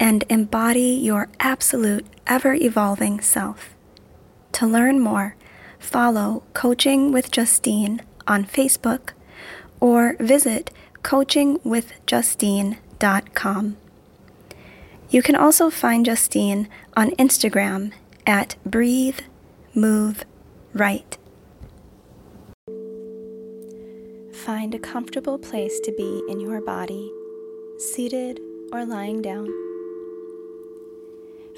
and embody your absolute, ever-evolving self. To learn more, follow Coaching with Justine on Facebook or visit coachingwithjustine.com. You can also find Justine on Instagram at breathemoveright. Find a comfortable place to be in your body, seated or lying down.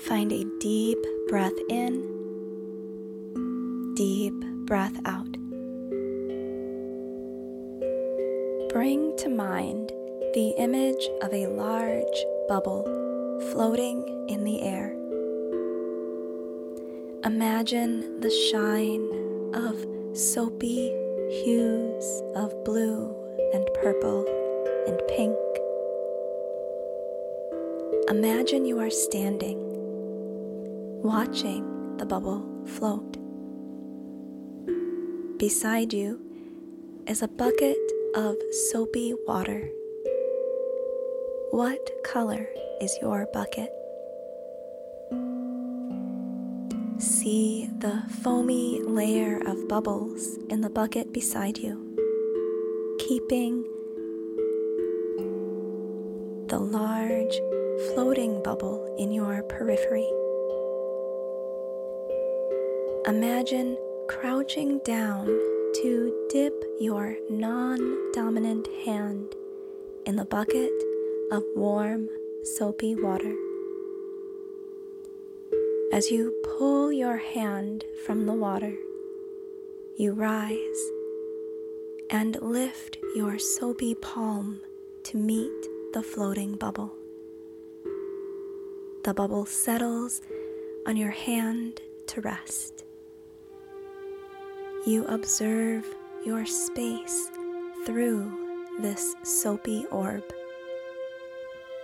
Find a deep breath in, deep breath out. Bring to mind the image of a large bubble floating in the air. Imagine the shine of soapy hues of blue and purple and pink. Imagine you are standing, watching the bubble float. Beside you is a bucket of soapy water. What color is your bucket? See the foamy layer of bubbles in the bucket beside you, keeping the large floating bubble in your periphery. Imagine crouching down to dip your non-dominant hand in the bucket of warm, soapy water. As you pull your hand from the water, you rise and lift your soapy palm to meet the floating bubble. The bubble settles on your hand to rest. You observe your space through this soapy orb.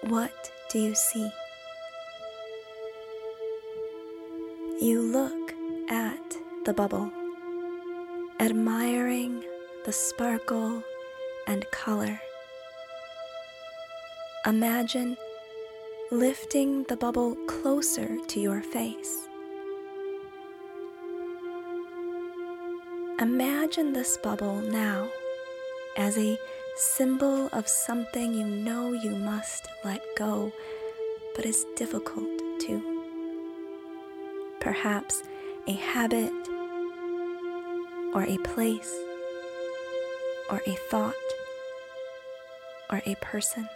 What do you see? You look at the bubble, admiring the sparkle and color. Imagine lifting the bubble closer to your face. Imagine this bubble now as a symbol of something you know you must let go, but is difficult to. Perhaps a habit, or a place, or a thought, or a person.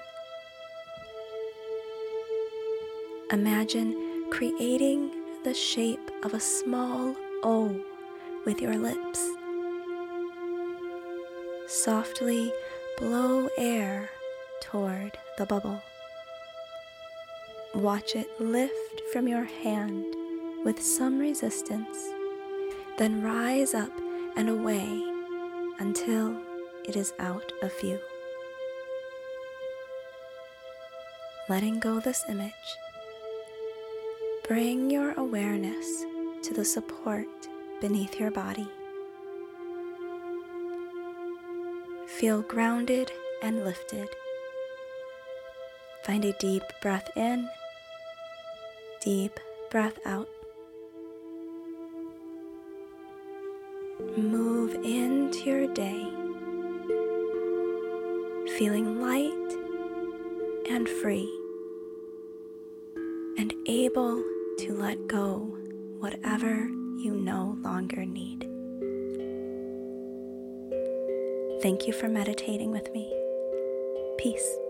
Imagine creating the shape of a small O with your lips. Softly blow air toward the bubble. Watch it lift from your hand with some resistance, then rise up and away until it is out of view. Letting go this image, bring your awareness to the support beneath your body. Feel grounded and lifted. Find a deep breath in, deep breath out. Move into your day, feeling light and free, and able to let go whatever you no longer need. Thank you for meditating with me. Peace.